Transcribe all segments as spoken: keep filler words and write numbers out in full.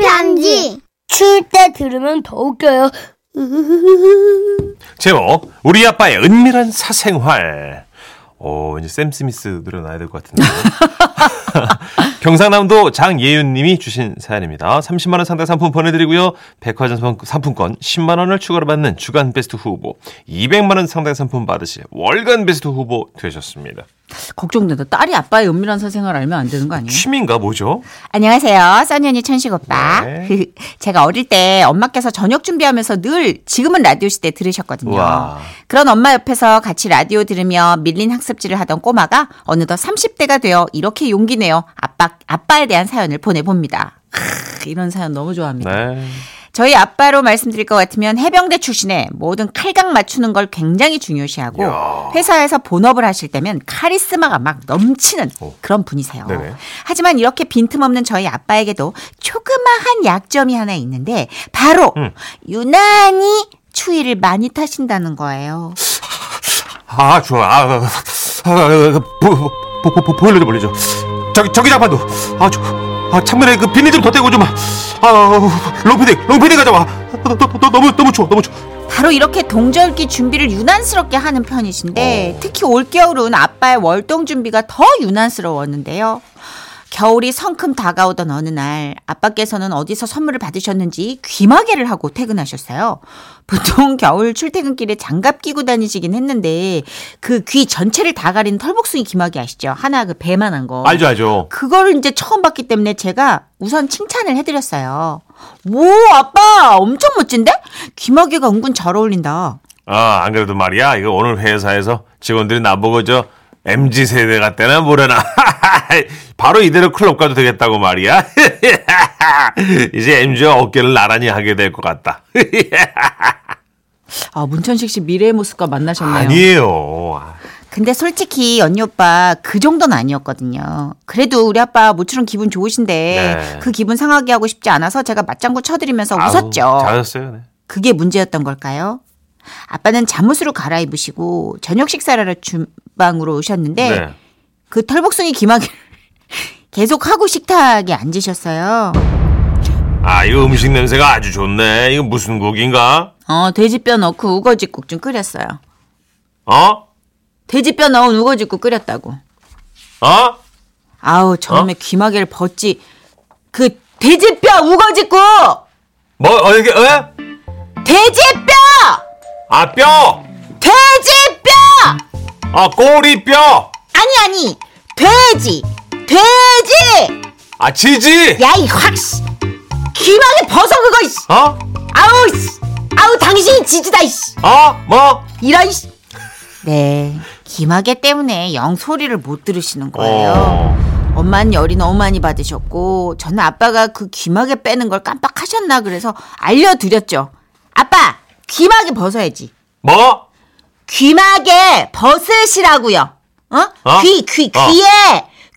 편지. 추울 때 들으면 더 웃겨요. 제목 우리 아빠의 은밀한 사생활. 오, 왠지 샘 스미스 노래 나야 될 것 같은데. 경상남도 장예윤님이 주신 사연입니다. 삼십만 원 상당 상품 보내드리고요. 백화점 상품권 십만 원을 추가로 받는 주간 베스트 후보, 이백만 원 상당 상품 받으실 월간 베스트 후보 되셨습니다. 걱정된다. 딸이 아빠의 은밀한 사생활 알면 안 되는 거 아니에요? 취미인가 뭐죠? 안녕하세요. 써니언니 천식 오빠. 네. 제가 어릴 때 엄마께서 저녁 준비하면서 늘 지금은 라디오 시대 들으셨거든요. 와. 그런 엄마 옆에서 같이 라디오 들으며 밀린 학습지를 하던 꼬마가 어느덧 삼십 대가 되어 이렇게 용기 내어 아빠, 아빠에 대한 사연을 보내봅니다. 크, 이런 사연 너무 좋아합니다. 네. 저희 아빠로 말씀드릴 것 같으면 해병대 출신에 모든 칼각 맞추는 걸 굉장히 중요시하고 야. 회사에서 본업을 하실 때면 카리스마가 막 넘치는 오. 그런 분이세요. 네네. 하지만 이렇게 빈틈없는 저희 아빠에게도 조그마한 약점이 하나 있는데 바로 음. 유난히 추위를 많이 타신다는 거예요. 아 좋아. 아, 아, 아, 아, 보, 보, 보, 보일러 좀 올리죠. 저기, 저기 장판도. 아, 저, 아 창문에 그 비닐 좀 더 떼고 좀. 아, 롱패딩, 롱패딩 가져와. 너무 너무 추워, 너무 추워. 바로 이렇게 동절기 준비를 유난스럽게 하는 편이신데 어. 특히 올겨울은 아빠의 월동 준비가 더 유난스러웠는데요. 겨울이 성큼 다가오던 어느 날 아빠께서는 어디서 선물을 받으셨는지 귀마개를 하고 퇴근하셨어요. 보통 겨울 출퇴근길에 장갑 끼고 다니시긴 했는데 그 귀 전체를 다 가리는 털복숭이 귀마개 아시죠? 하나 그 배만한 거. 알죠, 알죠. 그거를 이제 처음 봤기 때문에 제가 우선 칭찬을 해드렸어요. 오, 아빠 엄청 멋진데? 귀마개가 은근 잘 어울린다. 아, 안 그래도 말이야. 이거 오늘 회사에서 직원들이 나보고 저 엠지 세대 같다나 뭐라나. 바로 이대로 클럽 가도 되겠다고 말이야. 이제 엠지와 어깨를 나란히 하게 될 것 같다. 아, 문천식 씨 미래의 모습과 만나셨네요. 아니에요. 근데 솔직히 언니 오빠 그 정도는 아니었거든요. 그래도 우리 아빠 모처럼 기분 좋으신데 네. 그 기분 상하게 하고 싶지 않아서 제가 맞장구 쳐드리면서 아우, 웃었죠. 잘했어요. 네. 그게 문제였던 걸까요? 아빠는 잠옷으로 갈아입으시고 저녁 식사를 하러 주방으로 오셨는데 네. 그 털복숭이 기막을 계속 하고 식탁에 앉으셨어요. 아, 이거 음식 냄새가 아주 좋네. 이거 무슨 고기인가? 어, 돼지뼈 넣고 우거지국 좀 끓였어요. 어? 돼지뼈 넣은 우거지국 끓였다고. 어? 아우, 저놈의 어? 귀마개를 벗지. 그 돼지뼈 우거지국! 뭐? 어, 이게, 어? 돼지뼈! 아, 뼈! 돼지뼈! 아, 꼬리뼈! 아니 아니 돼지 돼지 아 지지 야 이 확 귀마개 벗어 그거 이씨 어 아우 씨 아우 당신이 지지다 이씨 어 뭐 이런 씨 네 귀마개 때문에 영 소리를 못 들으시는 거예요. 오. 엄마는 열이 너무 많이 받으셨고 저는 아빠가 그 귀마개 빼는 걸 깜빡하셨나 그래서 알려드렸죠. 아빠 귀마개 벗어야지. 뭐 귀마개 벗으시라고요. 어? 어? 귀, 귀, 어. 귀에,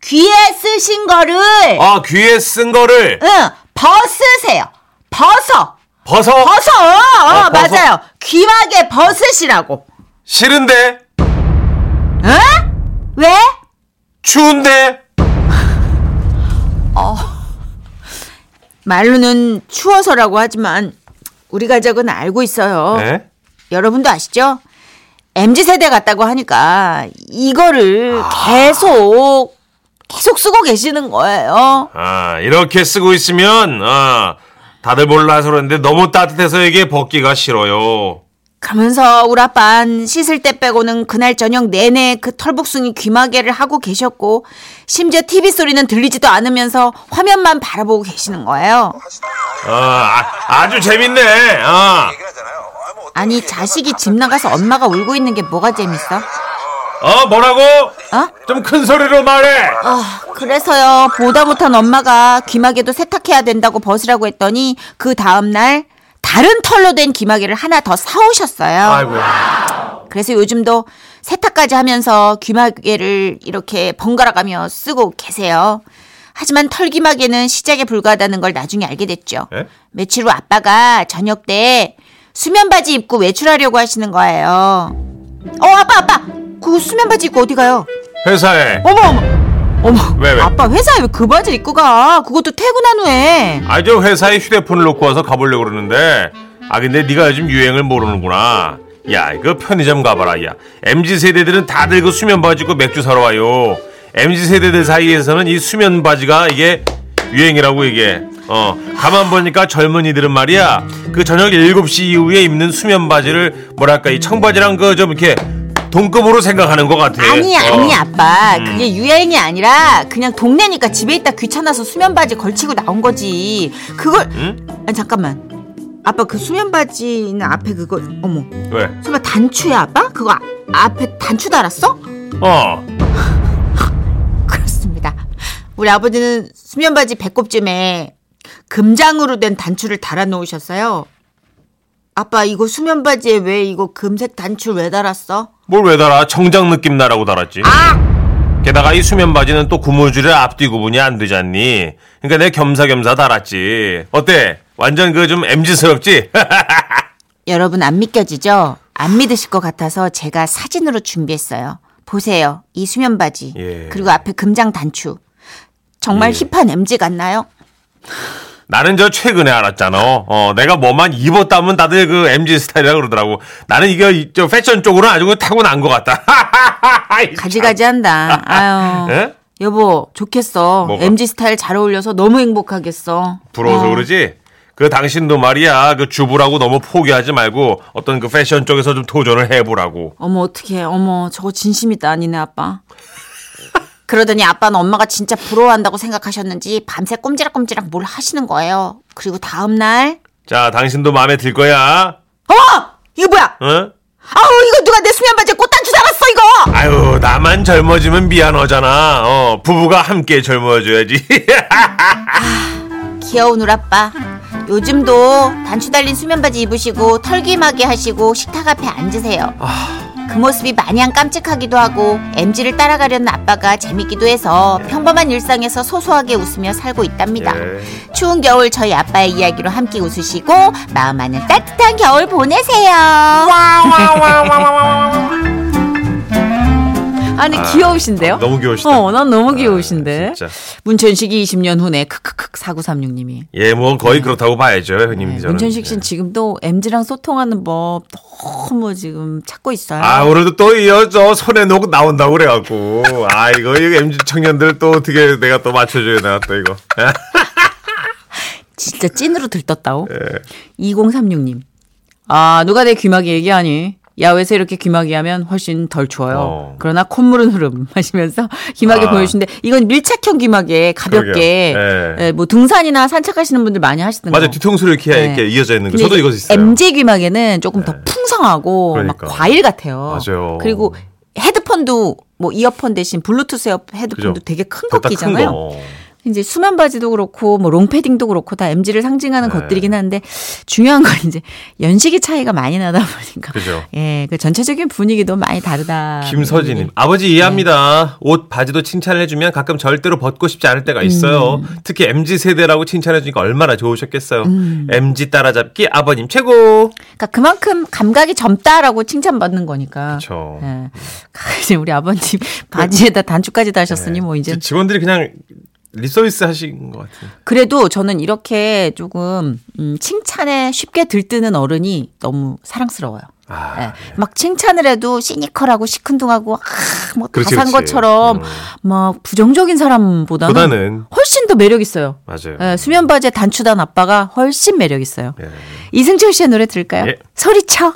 귀에 쓰신 거를. 아, 귀에 쓴 거를. 응, 벗으세요. 벗어. 벗어? 벗어. 어, 어, 벗어. 맞아요. 귀마개 벗으시라고. 싫은데? 응? 왜? 추운데? 어. 말로는 추워서라고 하지만, 우리 가족은 알고 있어요. 네? 여러분도 아시죠? 엠지세대 같다고 하니까 이거를 계속 계속 쓰고 계시는 거예요. 아, 이렇게 쓰고 있으면 아, 다들 몰라서 그런데 너무 따뜻해서 이게 벗기가 싫어요. 그러면서 우리 아빠는 씻을 때 빼고는 그날 저녁 내내 그 털복숭이 귀마개를 하고 계셨고 심지어 티비 소리는 들리지도 않으면서 화면만 바라보고 계시는 거예요. 아, 아주 재밌네. 아. 아니 자식이 집 나가서 엄마가 울고 있는 게 뭐가 재밌어? 어 뭐라고? 어? 좀 큰 소리로 말해. 어, 그래서요 보다 못한 엄마가 귀마개도 세탁해야 된다고 벗으라고 했더니 그 다음날 다른 털로 된 귀마개를 하나 더 사오셨어요. 아이고야. 그래서 요즘도 세탁까지 하면서 귀마개를 이렇게 번갈아가며 쓰고 계세요. 하지만 털귀마개는 시작에 불과하다는 걸 나중에 알게 됐죠. 에? 며칠 후 아빠가 저녁 때 수면 바지 입고 외출하려고 하시는 거예요. 어, 아빠, 아빠. 그 수면 바지 입고 어디 가요? 회사에. 어머, 어머. 어머, 왜, 왜? 아빠 회사에 왜 그 바지 입고 가? 그것도 퇴근한 후에. 아, 저 회사에 휴대폰을 놓고 와서 가보려고 그러는데. 아, 근데 네가 요즘 유행을 모르는구나. 야, 이거 편의점 가봐라. 야, 엠지 세대들은 다들 그 수면 바지 입고 맥주 사러 와요. 엠지 세대들 사이에서는 이 수면 바지가 이게 유행이라고 얘기해. 어, 가만 보니까 젊은이들은 말이야, 그 저녁 일곱 시 이후에 입는 수면 바지를 뭐랄까 이 청바지랑 그 좀 이렇게 동급으로 생각하는 것 같아. 아니 아니 어. 아빠, 음. 그게 유행이 아니라 그냥 동네니까 집에 있다 귀찮아서 수면 바지 걸치고 나온 거지. 그걸 음? 아니, 잠깐만. 아빠 그 수면 바지는 앞에 그거 어머. 왜? 설마 단추야 아빠? 그거 아, 앞에 단추 달았어? 어. 그렇습니다. 우리 아버지는 수면 바지 배꼽쯤에 금장으로 된 단추를 달아 놓으셨어요. 아빠 이거 수면 바지에 왜 이거 금색 단추 왜 달았어? 뭘 왜 달아? 정장 느낌 나라고 달았지. 아! 게다가 이 수면 바지는 또 고무줄의 앞뒤 구분이 안 되지 않니? 그러니까 내 겸사겸사 달았지. 어때? 완전 그 좀 엠지스럽지? 여러분 안 믿겨지죠? 안 믿으실 것 같아서 제가 사진으로 준비했어요. 보세요. 이 수면 바지. 예. 그리고 앞에 금장 단추. 정말 예. 힙한 엠지 같나요? 나는 저 최근에 알았잖아. 어, 내가 뭐만 입었다면 다들 그 엠지 스타일이라고 그러더라고. 나는 이게 저 패션 쪽으로는 아주 타고난 것 같다. 가지가지 한다. 아유. 에? 여보, 좋겠어. 뭐가? 엠지 스타일 잘 어울려서 너무 행복하겠어. 부러워서 어. 그러지? 그 당신도 말이야, 그 주부라고 너무 포기하지 말고 어떤 그 패션 쪽에서 좀 도전을 해보라고. 어머, 어떡해. 어머, 저거 진심이다. 아니네, 아빠. 그러더니 아빠는 엄마가 진짜 부러워한다고 생각하셨는지 밤새 꼼지락꼼지락 뭘 하시는 거예요. 그리고 다음날. 자, 당신도 마음에 들 거야. 어머! 이거 뭐야? 어? 아우, 이거 누가 내 수면 바지에 꽃단추 달았어, 이거! 아유, 나만 젊어지면 미안하잖아. 어, 부부가 함께 젊어져야지. 아, 귀여운 우리 아빠. 요즘도 단추 달린 수면 바지 입으시고 털기마개 하시고 식탁 앞에 앉으세요. 아... 그 모습이 마냥 깜찍하기도 하고 엠지를 따라가려는 아빠가 재밌기도 해서 평범한 일상에서 소소하게 웃으며 살고 있답니다. 예. 추운 겨울 저희 아빠의 이야기로 함께 웃으시고 마음 안에 따뜻한 겨울 보내세요. 아니 아, 귀여우신데요? 너무 귀여우시다. 어, 난 너무 귀여우신데. 아, 문천식이 이십 년 후네 크크크 사구삼육 님이. 예, 뭐 거의 네. 그렇다고 봐야죠, 형님. 네, 문천식 씨는 네. 지금도 엠지랑 소통하는 법 너무 지금 찾고 있어요. 아, 오늘도 또 이어서 손에 놓고 나온다고 그래갖고. 아, 이거 이거 엠지 청년들 또 어떻게 내가 또 맞춰줘야 되나 또 이거. 진짜 찐으로 들떴다오. 네. 이공삼육 님. 아, 누가 내 귀마개 얘기하니? 야외에서 이렇게 귀마개 하면 훨씬 덜 추워요. 어. 그러나 콧물은 흐름 하시면서 귀마개 아. 보여주신데 이건 밀착형 귀마개 가볍게 예, 뭐 등산이나 산책하시는 분들 많이 하시는 거. 맞아요. 뒤통수를 이렇게, 네. 이렇게 이어져 있는 거. 저도 이거 있어요. 엠지 귀마개는 조금 네. 더 풍성하고 그러니까. 막 과일 같아요. 맞아요. 그리고 헤드폰도 뭐 이어폰 대신 블루투스 헤드폰도 그죠? 되게 큰 거 끼잖아요. 이제 수면 바지도 그렇고 뭐 롱패딩도 그렇고 다 엠지를 상징하는 네. 것들이긴 한데 중요한 건 이제 연식이 차이가 많이 나다 보니까 그죠. 예, 그 전체적인 분위기도 많이 다르다. 김서진님 아버지 이해합니다. 네. 옷 바지도 칭찬을 해주면 가끔 절대로 벗고 싶지 않을 때가 있어요. 음. 특히 엠지 세대라고 칭찬해주니까 얼마나 좋으셨겠어요. 음. 엠지 따라잡기 아버님 최고. 그러니까 그만큼 감각이 젊다라고 칭찬받는 거니까. 그렇죠. 예. 이제 우리 아버님 바지에다 단추까지 다셨으니 네. 뭐 이제 직원들이 그냥 리서비스 하신 것 같아요. 그래도 저는 이렇게 조금 음, 칭찬에 쉽게 들뜨는 어른이 너무 사랑스러워요. 아, 네. 네. 막 칭찬을 해도 시니컬하고 시큰둥하고 아, 뭐 다 산 것처럼 음. 막 부정적인 사람보다는 보다는. 훨씬 더 매력 있어요. 맞아요. 네, 수면 바지에 단추단 아빠가 훨씬 매력 있어요. 예. 이승철 씨의 노래 들을까요? 예. 소리쳐.